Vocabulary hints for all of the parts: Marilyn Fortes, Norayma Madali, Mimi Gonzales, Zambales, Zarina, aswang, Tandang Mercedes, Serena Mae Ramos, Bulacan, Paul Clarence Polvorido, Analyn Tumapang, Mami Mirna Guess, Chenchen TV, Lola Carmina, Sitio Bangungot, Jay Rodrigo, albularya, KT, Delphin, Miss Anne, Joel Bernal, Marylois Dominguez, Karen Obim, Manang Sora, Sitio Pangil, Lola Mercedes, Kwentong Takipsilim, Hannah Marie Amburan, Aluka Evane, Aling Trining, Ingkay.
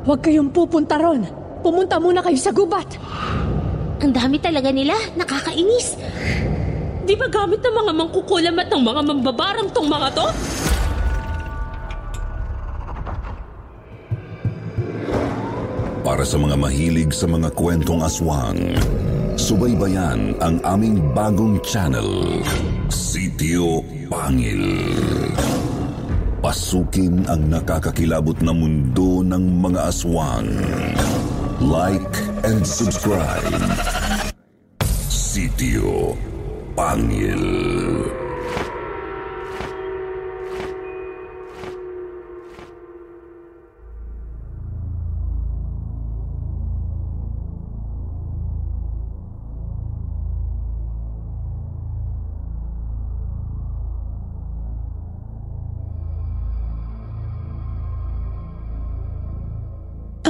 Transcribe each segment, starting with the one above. Huwag kayong pupunta ron. Pumunta muna kayo sa gubat. Ang dami talaga nila. Nakakainis. Di ba gamit ng mga mangkukulam at ng mga mambabarang tong mga to? Para sa mga mahilig sa mga kwentong aswang, subaybayan ang aming bagong channel, Sitio Pangil. Pasukin ang nakakakilabot na mundo ng mga aswang. Like and subscribe. Sitio Pangil.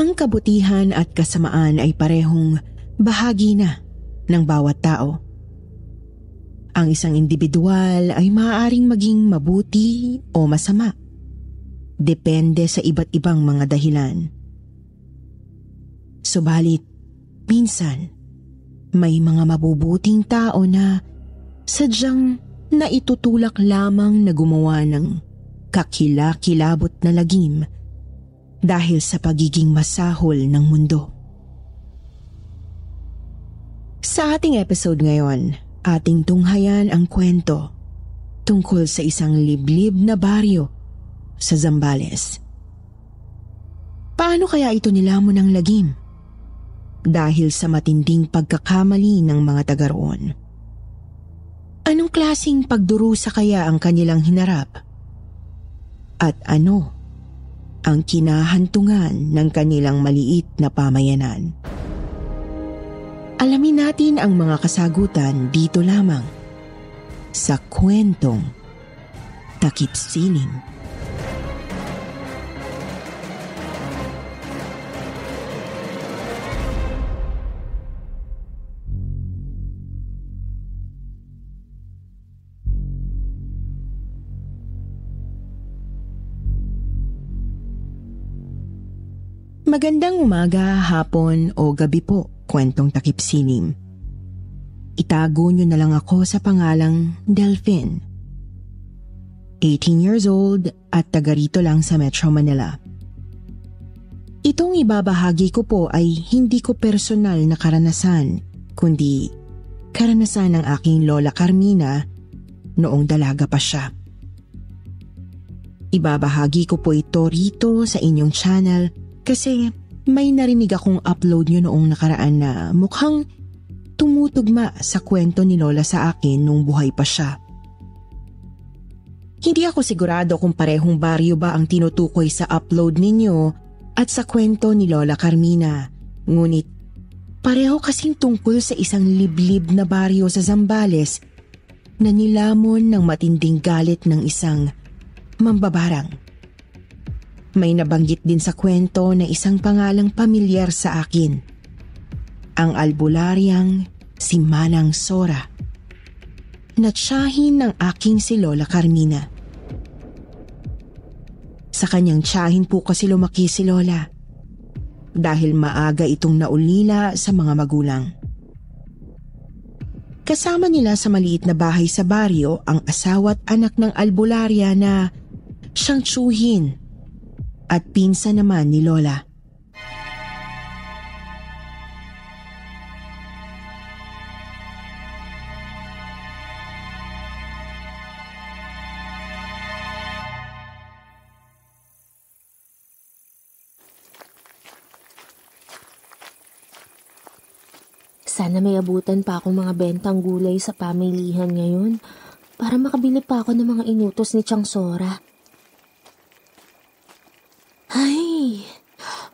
Ang kabutihan at kasamaan ay parehong bahagi na ng bawat tao. Ang isang individual ay maaaring maging mabuti o masama. Depende sa iba't ibang mga dahilan. Subalit, minsan, may mga mabubuting tao na sadyang naitutulak lamang na gumawa ng kakilakilabot na lagim dahil sa pagiging masahol ng mundo. Sa ating episode ngayon, ating tunghayan ang kwento tungkol sa isang liblib na baryo sa Zambales. Paano kaya ito nilamon ng lagim? Dahil sa matinding pagkakamali ng mga taga roon. Anong klasing pagdurusa kaya ang kanilang hinarap? At ano ang kinahantungan ng kanilang maliit na pamayanan? Alamin natin ang mga kasagutan dito lamang sa Kwentong Takipsilim. Magandang umaga, hapon o gabi po, Kwentong Takipsilim. Itago nyo na lang ako sa pangalang Delphin. 18 years old at taga rito lang sa Metro Manila. Itong ibabahagi ko po ay hindi ko personal na karanasan, kundi karanasan ng aking Lola Carmina noong dalaga pa siya. Ibabahagi ko po ito rito sa inyong channel kasi may narinig akong upload nyo noong nakaraan na mukhang tumutugma sa kwento ni Lola sa akin nung buhay pa siya. Hindi ako sigurado kung parehong baryo ba ang tinutukoy sa upload ninyo at sa kwento ni Lola Carmina. Ngunit pareho kasing tungkol sa isang liblib na baryo sa Zambales na nilamon ng matinding galit ng isang mambabarang. May nabanggit din sa kwento na isang pangalang pamilyar sa akin, ang albularyang si Manang Sora, na tiyahin ng aking si Lola Carmina. Sa kanyang tiyahin po kasi lumaki si Lola dahil maaga itong naulila sa mga magulang. Kasama nila sa maliit na bahay sa baryo ang asawa at anak ng albularya na siyang tiyuhin at pinsa naman ni Lola. Sana may abutan pa akong mga bentang gulay sa pamilihan ngayon para makabili pa ako ng mga inutos ni Tiang Sora. Ay,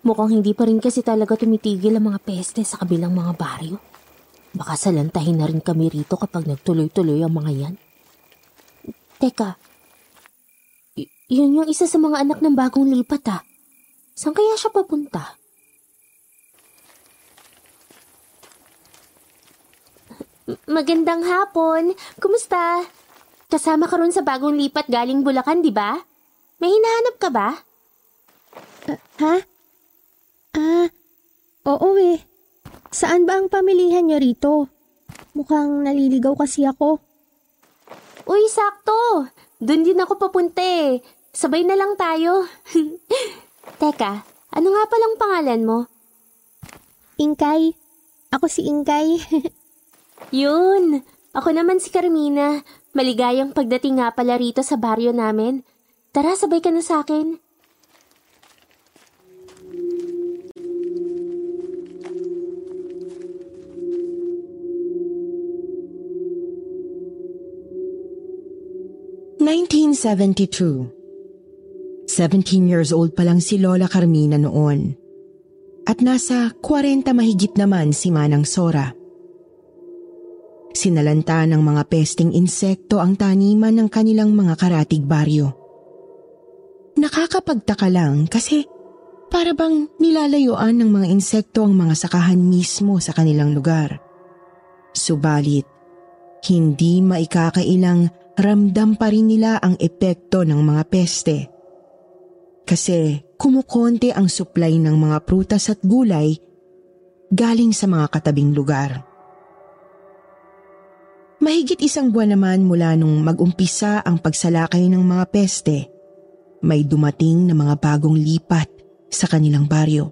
mukhang hindi pa rin kasi talaga tumitigil ang mga peste sa kabilang mga baryo. Baka salantahin na rin kami rito kapag nagtuloy-tuloy ang mga yan. Teka, yun yung isa sa mga anak ng bagong lipat ha. Saan kaya siya papunta? Magandang hapon. Kumusta? Kasama ka ron sa bagong lipat galing Bulacan, di ba? May hinahanap ka ba? Oo eh. Saan ba ang pamilihan niyo rito? Mukhang naliligaw kasi ako. Uy, sakto! Doon din ako papunta eh. Sabay na lang tayo. Teka, ano nga palang pangalan mo? Ingkay. Ako si Ingkay. Yun! Ako naman si Carmina. Maligayang pagdating nga pala rito sa baryo namin. Tara, sabay ka na sa akin. "1972. 17 years old pa lang si Lola Carmina noon. At nasa 40 mahigit naman si Manang Sora. Sinalanta ng mga pesting insekto ang taniman ng kanilang mga karatig baryo. Nakakapagtaka lang kasi para bang nilalayuan ng mga insekto ang mga sakahan mismo sa kanilang lugar. Subalit, hindi maikakailang ramdam pa rin nila ang epekto ng mga peste. Kasi kumukonti ang supply ng mga prutas at gulay galing sa mga katabing lugar. Mahigit isang buwan naman mula nung mag-umpisa ang pagsalakay ng mga peste, may dumating na mga bagong lipat sa kanilang baryo.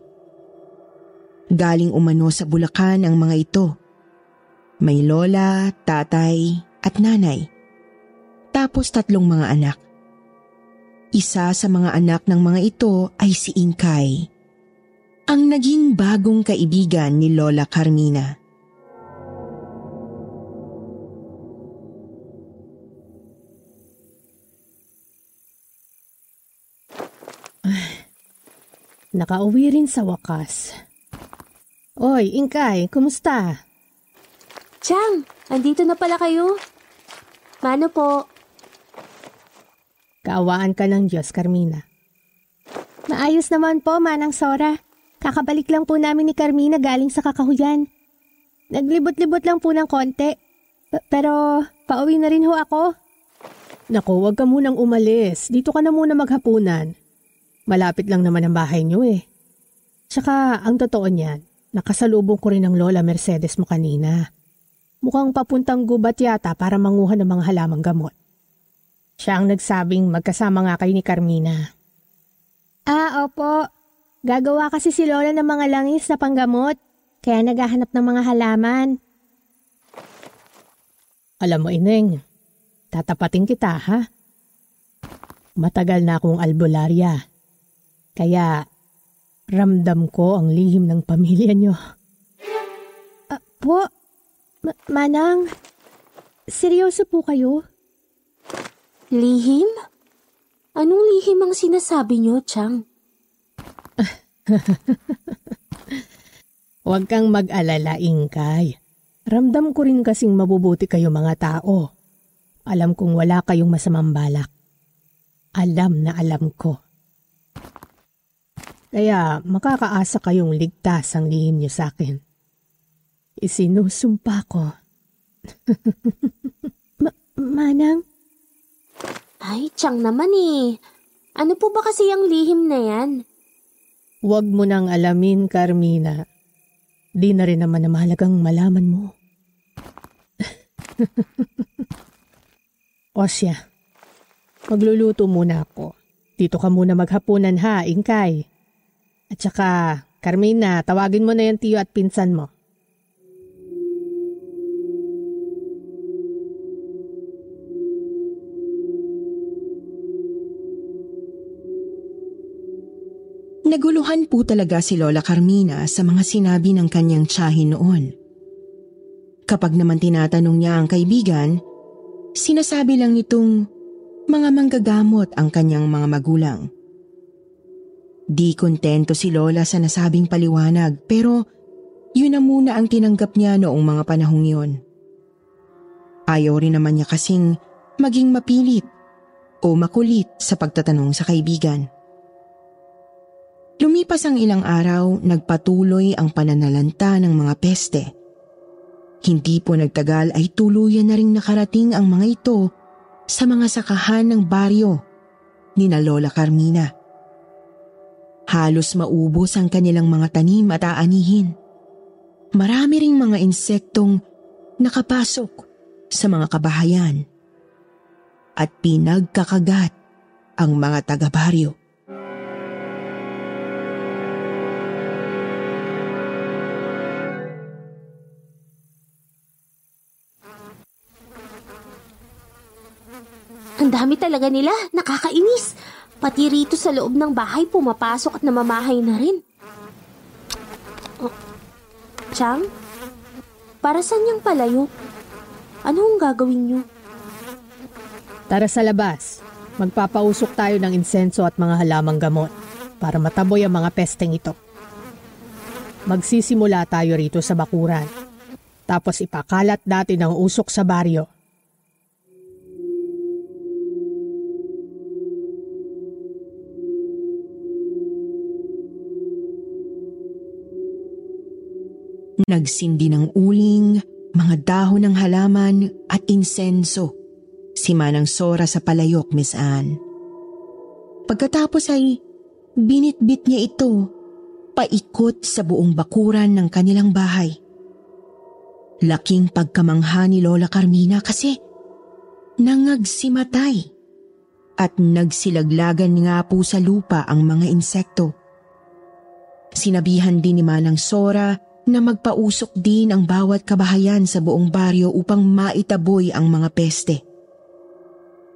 Galing umano sa Bulacan ang mga ito. May lola, tatay at nanay. Tapos 3 mga anak. Isa sa mga anak ng mga ito ay si Ingkay, ang naging bagong kaibigan ni Lola Carmina. Nakauwi rin sa wakas. Oy, Ingkay, kumusta? Chang, andito na pala kayo. Mano po? Kaawaan ka ng Diyos, Carmina. Maayos naman po, Manang Sora. Kakabalik lang po namin ni Carmina galing sa Kakahuyan. Naglibot-libot lang po ng konti. Pero pauwi na rin ho ako. Naku, wag ka munang umalis. Dito ka na muna maghapunan. Malapit lang naman ang bahay niyo eh. Tsaka ang totoo niyan, nakasalubong ko rin ang Lola Mercedes mo kanina. Mukhang papuntang gubat yata para manguha ng mga halamang gamot. Siya ang nagsabing magkasama nga kayo ni Carmina. Ah, opo. Gagawa kasi si Lola ng mga langis na panggamot, kaya naghahanap ng mga halaman. Alam mo, Ineng, tatapating kita, ha? Matagal na akong albularya, kaya ramdam ko ang lihim ng pamilya nyo. Po? Manang, seryoso po kayo? Lihim? Anong lihim ang sinasabi niyo, Chang? Huwag kang mag-alala, Ingkay. Ramdam ko rin kasing mabubuti kayo mga tao. Alam kong wala kayong masamang balak. Alam na alam ko. Kaya makakaasa kayong ligtas ang lihim niyo sa akin. Isinusumpa ko. Manang? Ay, Chang naman eh. Ano po ba kasi ang lihim na yan? Huwag mo nang alamin, Carmina. Di na rin naman na mahalagang malaman mo. O siya, magluluto muna ako. Dito ka muna maghapunan ha, Ingkay. At saka, Carmina, tawagin mo na yung tiyo at pinsan mo. Naguluhan po talaga si Lola Carmina sa mga sinabi ng kanyang tiyahin noon. Kapag naman tinatanong niya ang kaibigan, sinasabi lang nitong mga manggagamot ang kanyang mga magulang. Di kontento si Lola sa nasabing paliwanag pero yun na muna ang tinanggap niya noong mga panahong yun. Ayaw rin naman niya kasing maging mapilit o makulit sa pagtatanong sa kaibigan. Lumipas ang ilang araw, nagpatuloy ang pananalanta ng mga peste. Hindi po nagtagal ay tuluyan na rin nakarating ang mga ito sa mga sakahan ng baryo ni na Lola Carmina. Halos maubos ang kanilang mga tanim at aanihin. Marami ring mga insektong nakapasok sa mga kabahayan at pinagkakagat ang mga taga-baryo. Ang dami talaga nila, nakakainis. Pati rito sa loob ng bahay, pumapasok at namamahay na rin. Oh. Chang? Para saan niyang palayo? Anong gagawin niyo? Tara sa labas. Magpapausok tayo ng insenso at mga halamang gamot para mataboy ang mga pesteng ito. Magsisimula tayo rito sa bakuran. Tapos ipakalat natin ang usok sa baryo. Nagsindi ng uling, mga dahon ng halaman at insenso si Manang Sora sa palayok, Miss Anne. Pagkatapos ay binitbit niya ito paikot sa buong bakuran ng kanilang bahay. Laking pagkamangha ni Lola Carmina kasi nangagsimatay at nagsilaglagan nga po sa lupa ang mga insekto. Sinabihan din ni Manang Sora na magpausok din ang bawat kabahayan sa buong baryo upang maitaboy ang mga peste.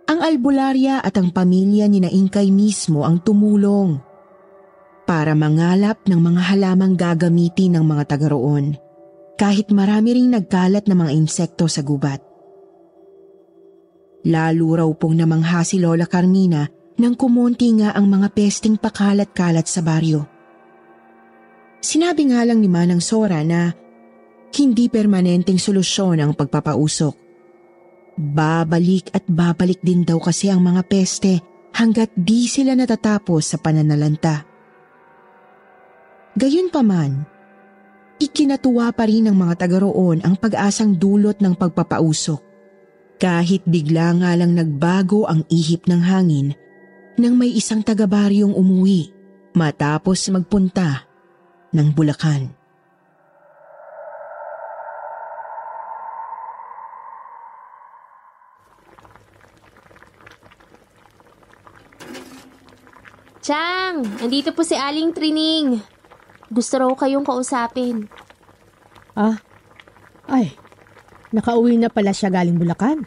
Ang albularya at ang pamilya ni na Ingkay mismo ang tumulong para mangalap ng mga halamang gagamitin ng mga taga roon, kahit marami ring nagkalat na mga insekto sa gubat. Lalo raw pong namangha si Lola Carmina nang kumonti nga ang mga pesteng pakalat-kalat sa baryo. Sinabi nga lang ni Manang Sora na hindi permanenteng solusyon ang pagpapausok. Babalik at babalik din daw kasi ang mga peste hanggat di sila natatapos sa pananalanta. Gayunpaman, ikinatuwa pa rin ng mga taga roon ang pag-asang dulot ng pagpapausok. Kahit bigla nga lang nagbago ang ihip ng hangin nang may isang taga-baryong umuwi matapos magpunta ng Bulacan. Chang, andito po si Aling Trining. Gusto raw kayong kausapin. Ah, ay, nakauwi na pala siya galing Bulacan.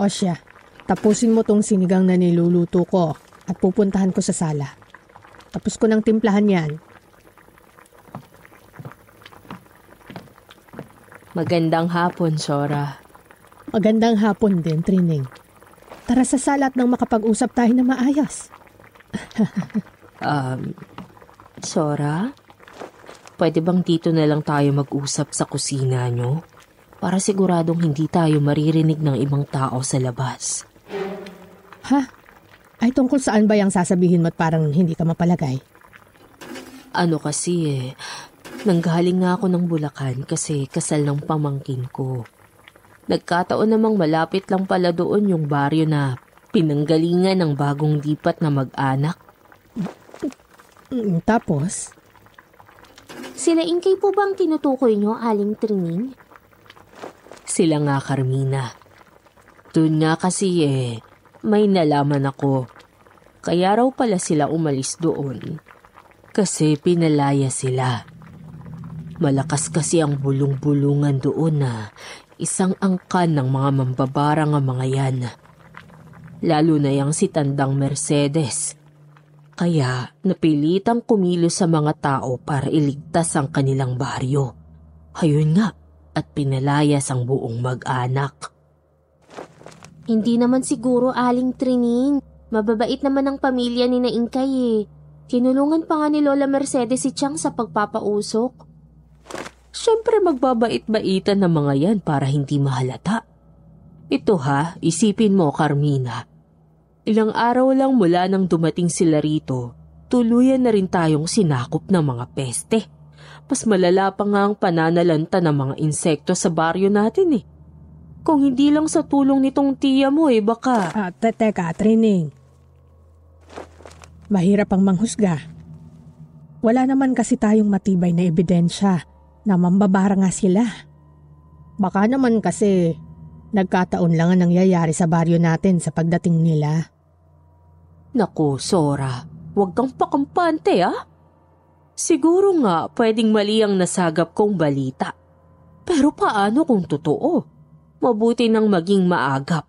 O siya, tapusin mo tong sinigang na niluluto ko at pupuntahan ko sa sala. Tapos ko ng timplahan yan. Magandang hapon, Sora. Magandang hapon din, Trining. Tara sa sala at nang makapag-usap tayo na maayos. Sora? Pwede bang dito na lang tayo mag-usap sa kusina nyo? Para siguradong hindi tayo maririnig ng ibang tao sa labas. Ha? Ay tungkol saan ba yung sasabihin mo at parang hindi ka mapalagay? Ano kasi eh... Nanggaling nga ako ng Bulacan kasi kasal ng pamangkin ko. Nagkataon namang malapit lang pala doon yung baryo na pinanggalingan ng bagong lipat na mag-anak. Tapos? Sila Ingkay po bang tinutukoy nyo, Aling Trining? Sila nga, Carmina. Doon nga kasi eh, may nalaman ako. Kaya raw pala sila umalis doon. Kasi pinalaya sila. Malakas kasi ang bulong-bulungan doon na isang angkan ng mga mambabarang ang mga yan. Lalo na yung si Tandang Mercedes. Kaya napilitang kumilo sa mga tao para iligtas ang kanilang baryo. Ayun nga, at pinalayas ang buong mag-anak. Hindi naman siguro, Aling Trining. Mababait naman ang pamilya ni na Ingkay eh. Tinulungan pa nga ni Lola Mercedes si Chang sa pagpapausok. Siyempre magbabait-baitan ng mga yan para hindi mahalata. Ito ha, isipin mo Carmina. Ilang araw lang mula nang dumating sila rito, tuluyan na rin tayong sinakop ng mga peste. Mas malala pa nga ang pananalanta ng mga insekto sa baryo natin eh. Kung hindi lang sa tulong nitong tiya mo eh baka... Teka, Trining. Mahirap ang manghusga. Wala naman kasi tayong matibay na ebidensya na mambabara nga sila. Baka naman kasi nagkataon lang ang nangyayari sa baryo natin sa pagdating nila. Naku, Sora, huwag kang pakampante ah. Siguro nga pwedeng mali ang nasagap kong balita. Pero paano kung totoo? Mabuti nang maging maagap.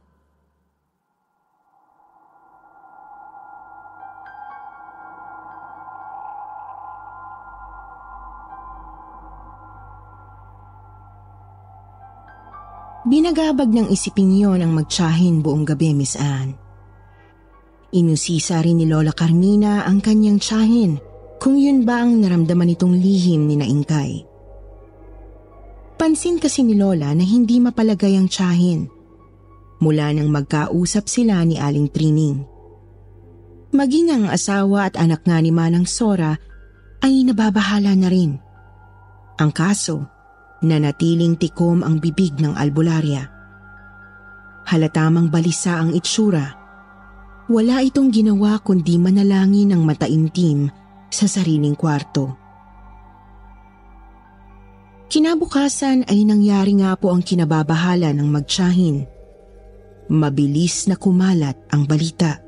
Binagabag ng isipin yon ang magtiyahin buong gabi, Miss Anne. Inusisa rin ni Lola Carmina ang kanyang tiyahin kung yun ba ang naramdaman itong lihim ni Ingkay. Pansin kasi ni Lola na hindi mapalagay ang tiyahin mula nang magkausap sila ni Aling Trining. Maging ang asawa at anak nga ni Manang Sora ay nababahala na rin. Ang kaso, nanatiling tikom ang bibig ng albularya. Halatamang balisa ang itsura. Wala itong ginawa kundi manalangin ng mataimtim sa sariling kwarto. Kinabukasan ay nangyari nga po ang kinababahala ng magtiyahin. Mabilis na kumalat ang balita.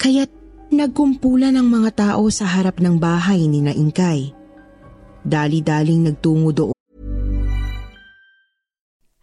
Kaya't nagkumpulan ang mga tao sa harap ng bahay ni Ingkay. Dali-daling nagtungo doon.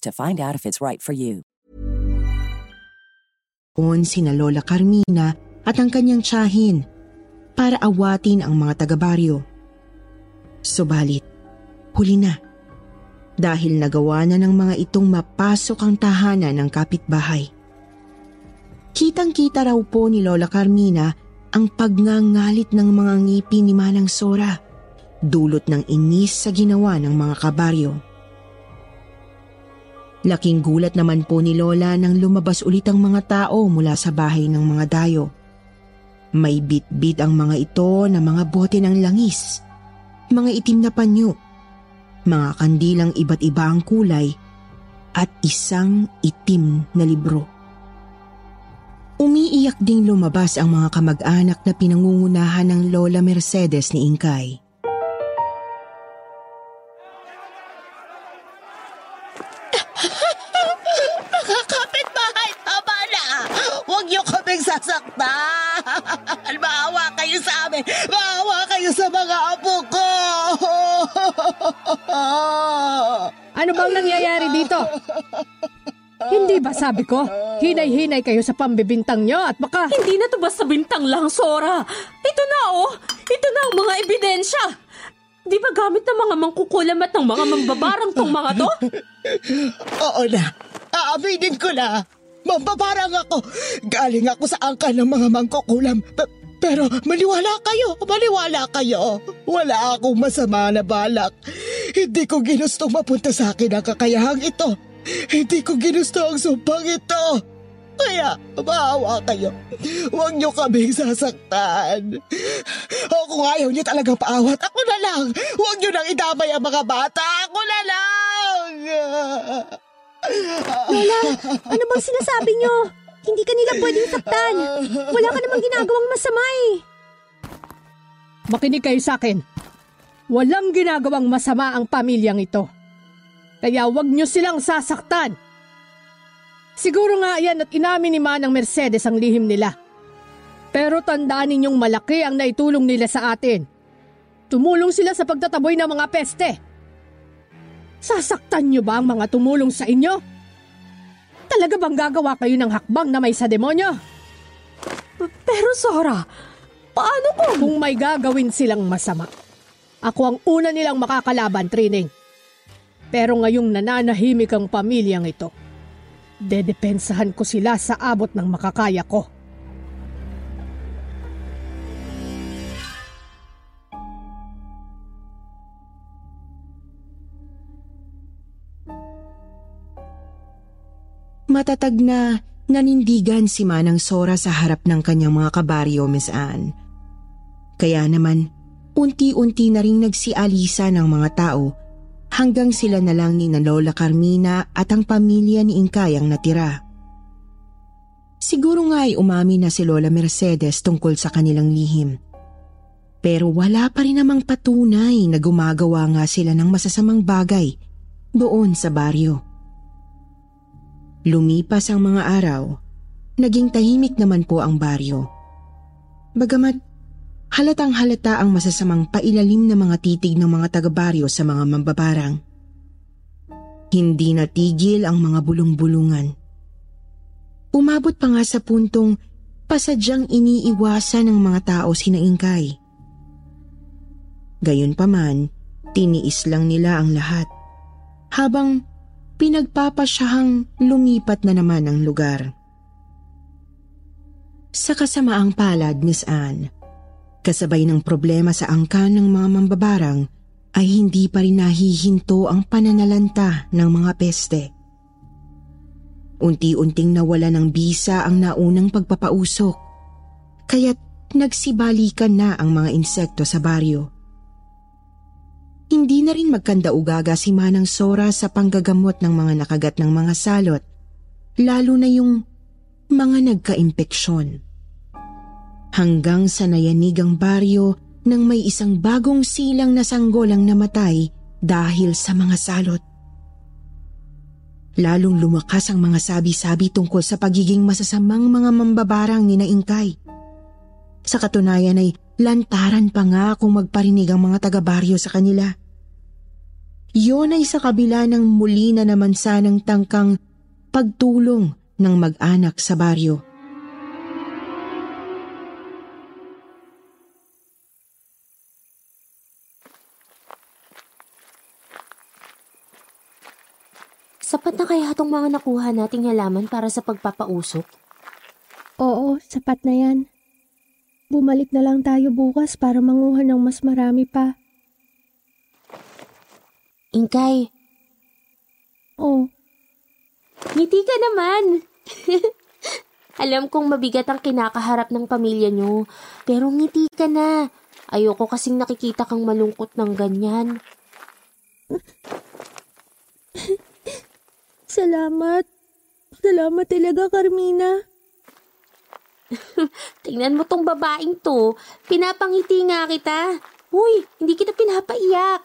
to find out if it's right for you. On sina Lola Carmina at ang kanyang tiyahin para awatin ang mga taga-baryo. Subalit, huli na dahil nagawa na ng mga itong mapasok ang tahanan ng kapitbahay. Kitang-kita raw po ni Lola Carmina ang pagngangalit ng mga ngipin ni Manang Sora, dulot ng inis sa ginawa ng mga kabaryo. Laking gulat naman po ni Lola nang lumabas ulit ang mga tao mula sa bahay ng mga dayo. May bit-bit ang mga ito na mga bote ng langis, mga itim na panyo, mga kandilang iba't iba ang kulay, at isang itim na libro. Umiiyak ding lumabas ang mga kamag-anak na pinangungunahan ng Lola Mercedes ni Ingkay. Mga kapitbahay, tama na! Huwag niyo kaming sasaktan! Maawa kayo sa amin! Maawa kayo sa mga apo ko! Ano bang nangyayari dito? Hindi ba sabi ko? Hinay-hinay kayo sa pambibintang nyo at baka... Hindi na to basta bintang lang, Sora. Ito na oh! Ito na ang mga ebidensya! Di ba gamit ng mga mangkukulamat ng mga mambabarang tong mga to? Oo na. Aaminin ko na. Mambabarang ako. Galing ako sa angkan ng mga mangkukulam. Pero maniwala kayo. Maniwala kayo. Wala akong masama na balak. Hindi ko ginustong mapunta sa akin ang kakayahang ito. Hindi ko ginusto ang sumpang ito. Kaya, maawa kayo. Huwag niyo kaming sasaktan. O kung ayaw niyo talagang paawat, ako na lang. Huwag niyo nang idamay ang mga bata. Ako na lang. Lola, ano bang sinasabi niyo? Hindi kanila pwedeng saktan. Wala ka namang ginagawang masama eh. Makinig kayo sa akin. Walang ginagawang masama ang pamilyang ito. Kaya wag nyo silang sasaktan. Siguro nga yan at inamin ni Manang Mercedes ang lihim nila. Pero tandaan ninyong malaki ang naitulong nila sa atin. Tumulong sila sa pagtataboy ng mga peste. Sasaktan nyo ba ang mga tumulong sa inyo? Talaga bang gagawa kayo ng hakbang na may sa demonyo? Pero Sora, paano kung... Kung may gagawin silang masama, ako ang una nilang makakalaban, Trining. Pero ngayong nananahimik ang pamilyang ito, dedepensahan ko sila sa abot ng makakaya ko. Matatag na nanindigan si Manang Sora sa harap ng kanyang mga kabaryo, Miss Anne. Kaya naman, unti-unti na rin nagsialisa ng mga tao hanggang sila na lang ni Lola Carmina at ang pamilya ni Ingkay ang natira. Siguro nga ay umami na si Lola Mercedes tungkol sa kanilang lihim. Pero wala pa rin namang patunay na gumagawa nga sila ng masasamang bagay doon sa baryo. Lumipas ang mga araw, naging tahimik naman po ang baryo. Bagamat halatang halata ang masasamang pailalim na mga titig ng mga taga-baryo sa mga mambabarang. Hindi natigil ang mga bulong-bulungan. Umabot pa nga sa puntong pasadyang iniiwasan ng mga tao sina Ingkay. Gayunpaman, tiniis lang nila ang lahat habang pinagpapasyahang lumipat na naman ang lugar. Sa kasamaang palad, Miss Anne, kasabay ng problema sa angkan ng mga mambabarang ay hindi pa rin nahihinto ang pananalanta ng mga peste. Unti-unting nawala ng bisa ang naunang pagpapausok, kaya't nagsibalikan na ang mga insekto sa baryo. Hindi na rin magkandaugaga si Manang Sora sa panggagamot ng mga nakagat ng mga salot, lalo na yung mga nagka-impeksyon. Hanggang sa nayanig ang baryo nang may isang bagong silang na sanggolang namatay dahil sa mga salot. Lalong lumakas ang mga sabi-sabi tungkol sa pagiging masasamang mga mambabarang ni Ingkay. Sa katunayan ay lantaran pa nga kung magparinig ang mga taga-baryo sa kanila. Yon ay sa kabila ng muli na naman sanang tangkang pagtulong ng mag-anak sa baryo. Sapat na kaya itong mga nakuha nating halaman para sa pagpapausok? Oo, sapat na yan. Bumalik na lang tayo bukas para manguha ng mas marami pa. Ingkay. Oo. Ngiti ka naman. Alam kong mabigat ang kinakaharap ng pamilya nyo, pero ngiti ka na. Ayoko kasing nakikita kang malungkot ng ganyan. Salamat. Salamat talaga, Carmina. Tingnan mo tong babaeng to. Pinapangiti nga kita. Uy, hindi kita pinapaiyak.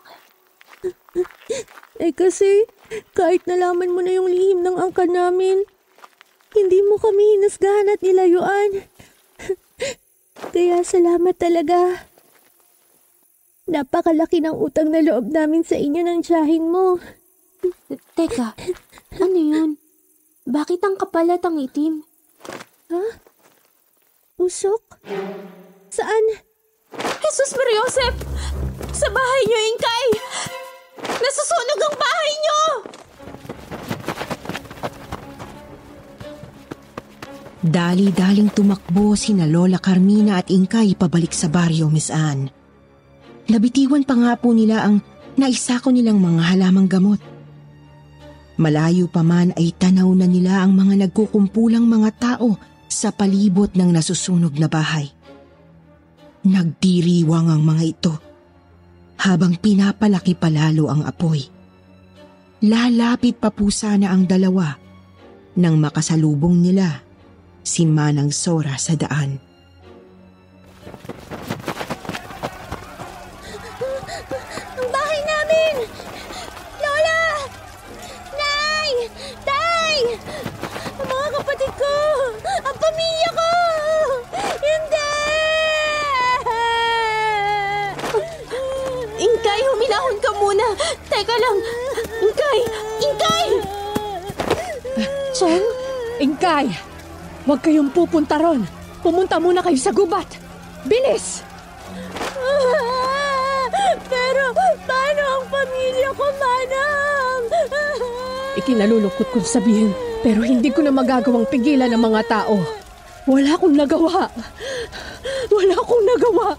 Eh kasi, kahit nalaman mo na yung lihim ng angka namin, hindi mo kami hinasgahan at nilayuan. Kaya salamat talaga. Napakalaki ng utang na loob namin sa inyo ng tiyahin mo. Teka, ano yun? Bakit ang kapal at ang itim? Ha? Usok? Saan? Jesus Maria Joseph! Sa bahay niyo, Ingkay! Nasusunog ang bahay niyo! Dali-daling tumakbo sina Lola Carmina at Ingkay pabalik sa baryo, Miss Anne. Nabitiwan pa nga po nila ang naisako nilang mga halamang gamot. Malayo pa man ay tanaw na nila ang mga nagkukumpulang mga tao sa palibot ng nasusunog na bahay. Nagdiriwang ang mga ito habang pinapalaki palalo ang apoy. Lalapit pa po sana ang dalawa nang makasalubong nila si Manang Sora sa daan. Teka lang! Ingkay! Ingkay! Cheng? Ingkay! Huwag kayong pupunta ron! Pumunta muna kayo sa gubat! Bilis! Pero paano ang pamilya ko, Manang? Ikinalulungkot kong sabihin, pero hindi ko na magagawang pigilan ng mga tao. Wala akong nagawa! Wala akong nagawa!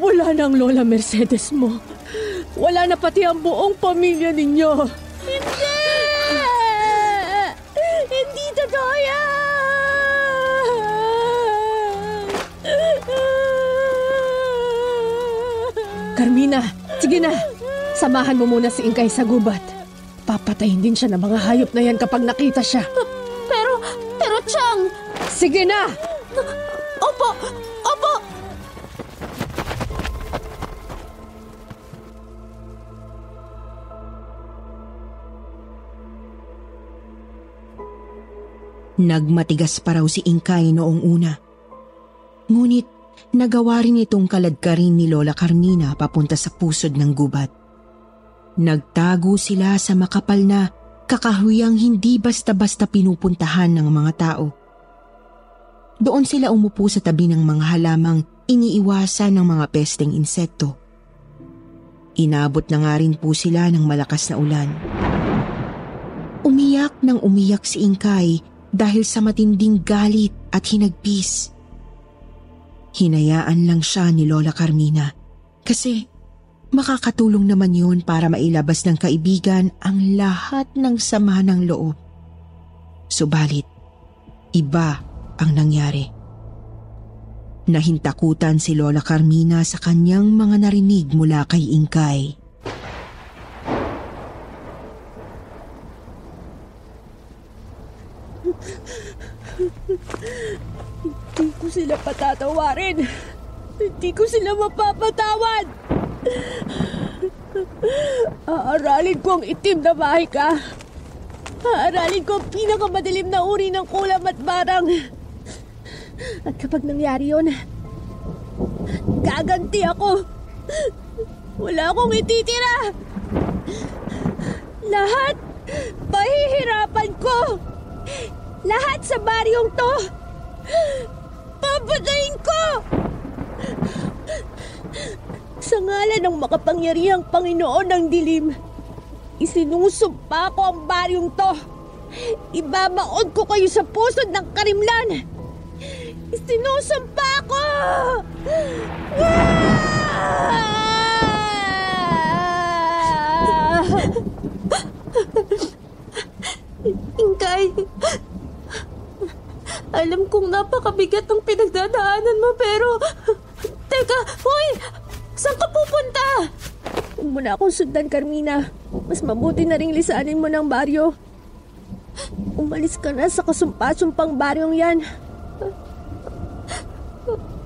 Wala nang Lola Mercedes mo. Wala na pati ang buong pamilya ninyo. Hindi! Hindi totoo yan! Carmina, sige na. Samahan mo muna si Ingkay sa gubat. Papatayin din siya ng mga hayop na yan kapag nakita siya. Pero Chang! Sige na! Opo! Opo! Nagmatigas pa raw si Ingkay noong una. Ngunit nagawa rin itong kaladkarin ni Lola Carmina papunta sa pusod ng gubat. Nagtago sila sa makapal na kakahuyang hindi basta-basta pinupuntahan ng mga tao. Doon sila umupo sa tabi ng mga halamang iniiwasan ng mga pesteng insekto. Inabot na nga rin po sila ng malakas na ulan. Umiyak nang umiyak si Ingkay dahil sa matinding galit at hinagpis. Hinayaan lang siya ni Lola Carmina kasi makakatulong naman yun para mailabas ng kaibigan ang lahat ng sama ng loob. Subalit, iba ang nangyari. Nahintakutan si Lola Carmina sa kanyang mga narinig mula kay Ingkay. Hindi ko sila patatawarin. Hindi ko sila mapapatawad. Aaralin ko ang itim na bahay ka. Aaralin ko ang pinakamadilim na uri ng kulam at barang. At kapag nangyari yun, gaganti ako. Wala akong ititira. Lahat pahihirapan ko. Lahat sa baryong to, papatayin ko! Sa ngalan ng makapangyarihang Panginoon ng Dilim, isinusumpa ko ang baryong to. Ibabaon ko kayo sa pusod ng Karimlan. Isinusumpa ko! Ingkay, alam kong napakabigat ang pinagdadaanan mo, pero... Teka, hoy! Saan ka pupunta? Huwag mo na akong sundan, Carmina. Mas mabuti na ring lisanin mo ng baryo. Umalis ka na sa kasumpasumpang baryong yan.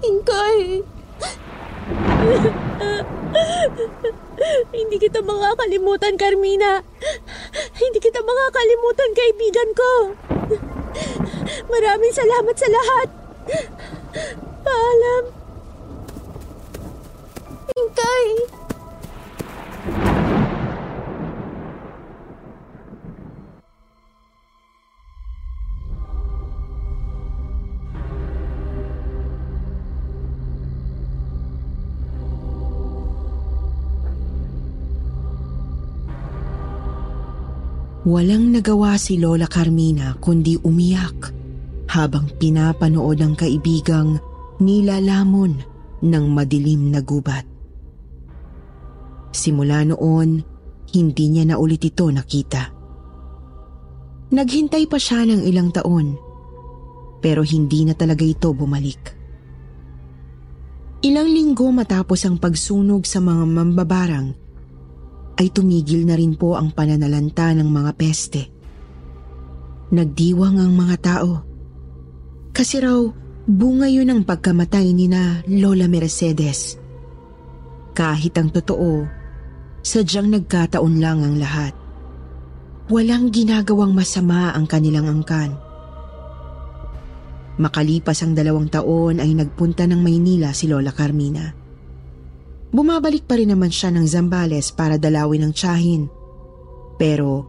Ingkay. Hindi kita makakalimutan, Carmina. Hindi kita makakalimutan, kaibigan ko. Maraming salamat sa lahat. Paalam. Ingkay. Walang nagawa si Lola Carmina kundi umiyak habang pinapanood ang kaibigang nilalamon ng madilim na gubat. Simula noon, hindi niya na ulit ito nakita. Naghintay pa siya ng ilang taon, pero hindi na talaga ito bumalik. Ilang linggo matapos ang pagsunog sa mga mambabarang, ay tumigil na rin po ang pananalanta ng mga peste. Nagdiwang ang mga tao. Kasi raw, bunga yun ang pagkamatay ni na Lola Mercedes. Kahit ang totoo, sadyang nagkataon lang ang lahat. Walang ginagawang masama ang kanilang angkan. Makalipas ang 2 taon ay nagpunta ng Maynila si Lola Carmina. Bumabalik pa rin naman siya ng Zambales para dalawin ang tiyahin, pero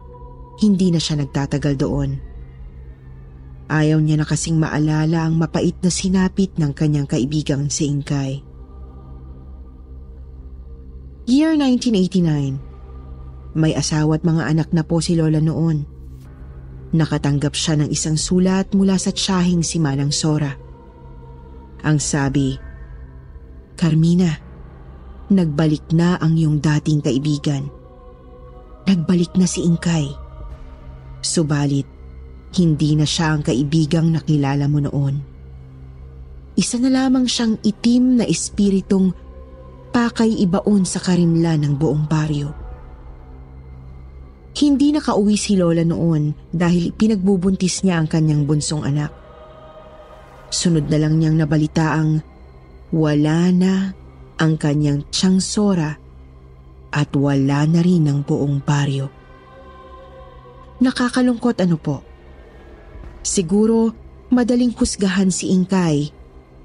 hindi na siya nagtatagal doon. Ayaw niya na kasing maalala ang mapait na sinapit ng kanyang kaibigang si Ingkay. Year 1989, may asawa at mga anak na po si Lola noon. Nakatanggap siya ng isang sulat mula sa tiyahing si Manang Sora. Ang sabi, Carmina, nagbalik na ang iyong dating kaibigan. Nagbalik na si Ingkay. Subalit, hindi na siya ang kaibigang nakilala mo noon. Isa na lamang siyang itim na espiritong pakay-ibaon sa karimlan ng buong baryo. Hindi nakauwi si Lola noon dahil pinagbubuntis niya ang kanyang bunsong anak. Sunod na lang niyang nabalitaang wala na ang kanyang tiyang Sora at wala na rin ang buong baryo. Nakakalungkot ano po. Siguro madaling husgahan si Ingkay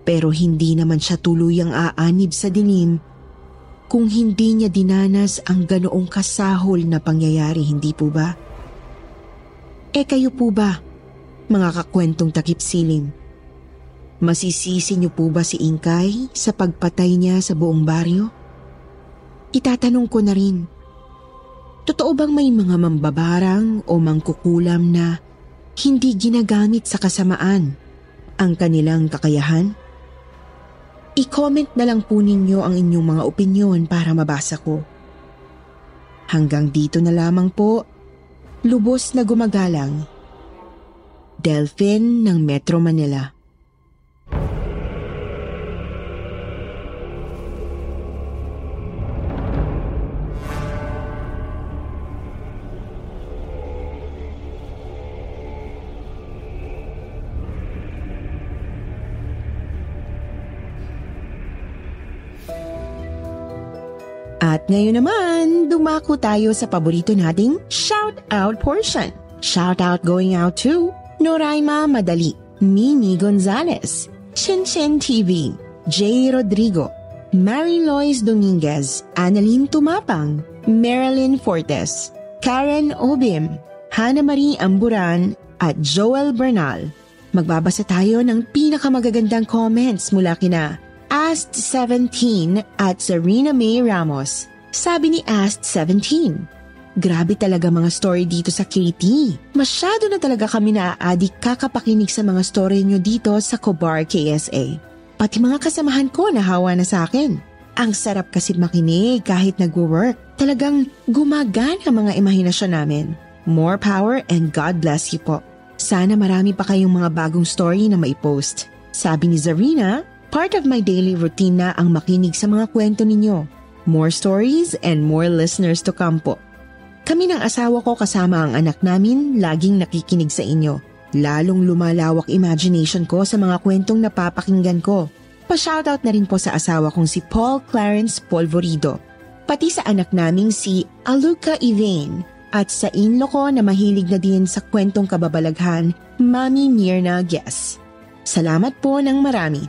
pero hindi naman siya tuluyang aanib sa dilim kung hindi niya dinanas ang ganoong kasahol na pangyayari, hindi po ba? E kayo po ba, mga kakwentong takipsilim? Masisisi niyo po ba si Ingkay sa pagpatay niya sa buong baryo? Itatanong ko na rin, totoo bang may mga mambabarang o mangkukulam na hindi ginagamit sa kasamaan ang kanilang kakayahan? I-comment na lang po ninyo ang inyong mga opinyon para mabasa ko. Hanggang dito na lamang po, lubos na gumagalang. Delphin ng Metro Manila. At ngayon naman, dumako tayo sa paborito nating shout-out portion. Shout-out going out to Norayma Madali, Mimi Gonzales, Chenchen TV, Jay Rodrigo, Marylois Dominguez, Analyn Tumapang, Marilyn Fortes, Karen Obim, Hannah Marie Amburan, at Joel Bernal. Magbabasa tayo ng pinakamagagandang comments mula kina Ast 17 at Serena Mae Ramos. Sabi ni Ast 17, grabe talaga mga story dito sa KT. Masyado na talaga kami naaadik kakapakinig sa mga story nyo dito sa Cobar KSA. Pati mga kasamahan ko nahawa na sa akin. Ang sarap kasi makinig kahit nagwo-work. Talagang gumagana mga imahinasyon namin. More power and God bless you po. Sana marami pa kayong mga bagong story na maipost. Sabi ni Zarina, part of my daily routine na ang makinig sa mga kwento ninyo. More stories and more listeners to come po. Kami ng asawa ko kasama ang anak namin laging nakikinig sa inyo. Lalong lumalawak imagination ko sa mga kwentong napapakinggan ko. Pa-shoutout na rin po sa asawa kong si Paul Clarence Polvorido, pati sa anak naming si Aluka Evane at sa inlo ko na mahilig na din sa kwentong kababalaghan, Mami Mirna Guess. Salamat po ng marami.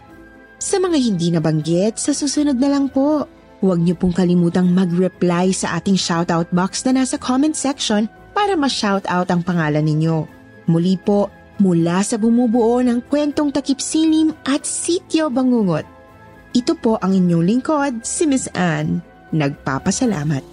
Sa mga hindi nabanggit, sa susunod na lang po. Huwag niyo pong kalimutang mag-reply sa ating shoutout box na nasa comment section para ma-shoutout ang pangalan ninyo. Muli po, mula sa bumubuo ng Kwentong Takipsilim at Sitio Bangungot, ito po ang inyong lingkod, si Miss Anne. Nagpapasalamat.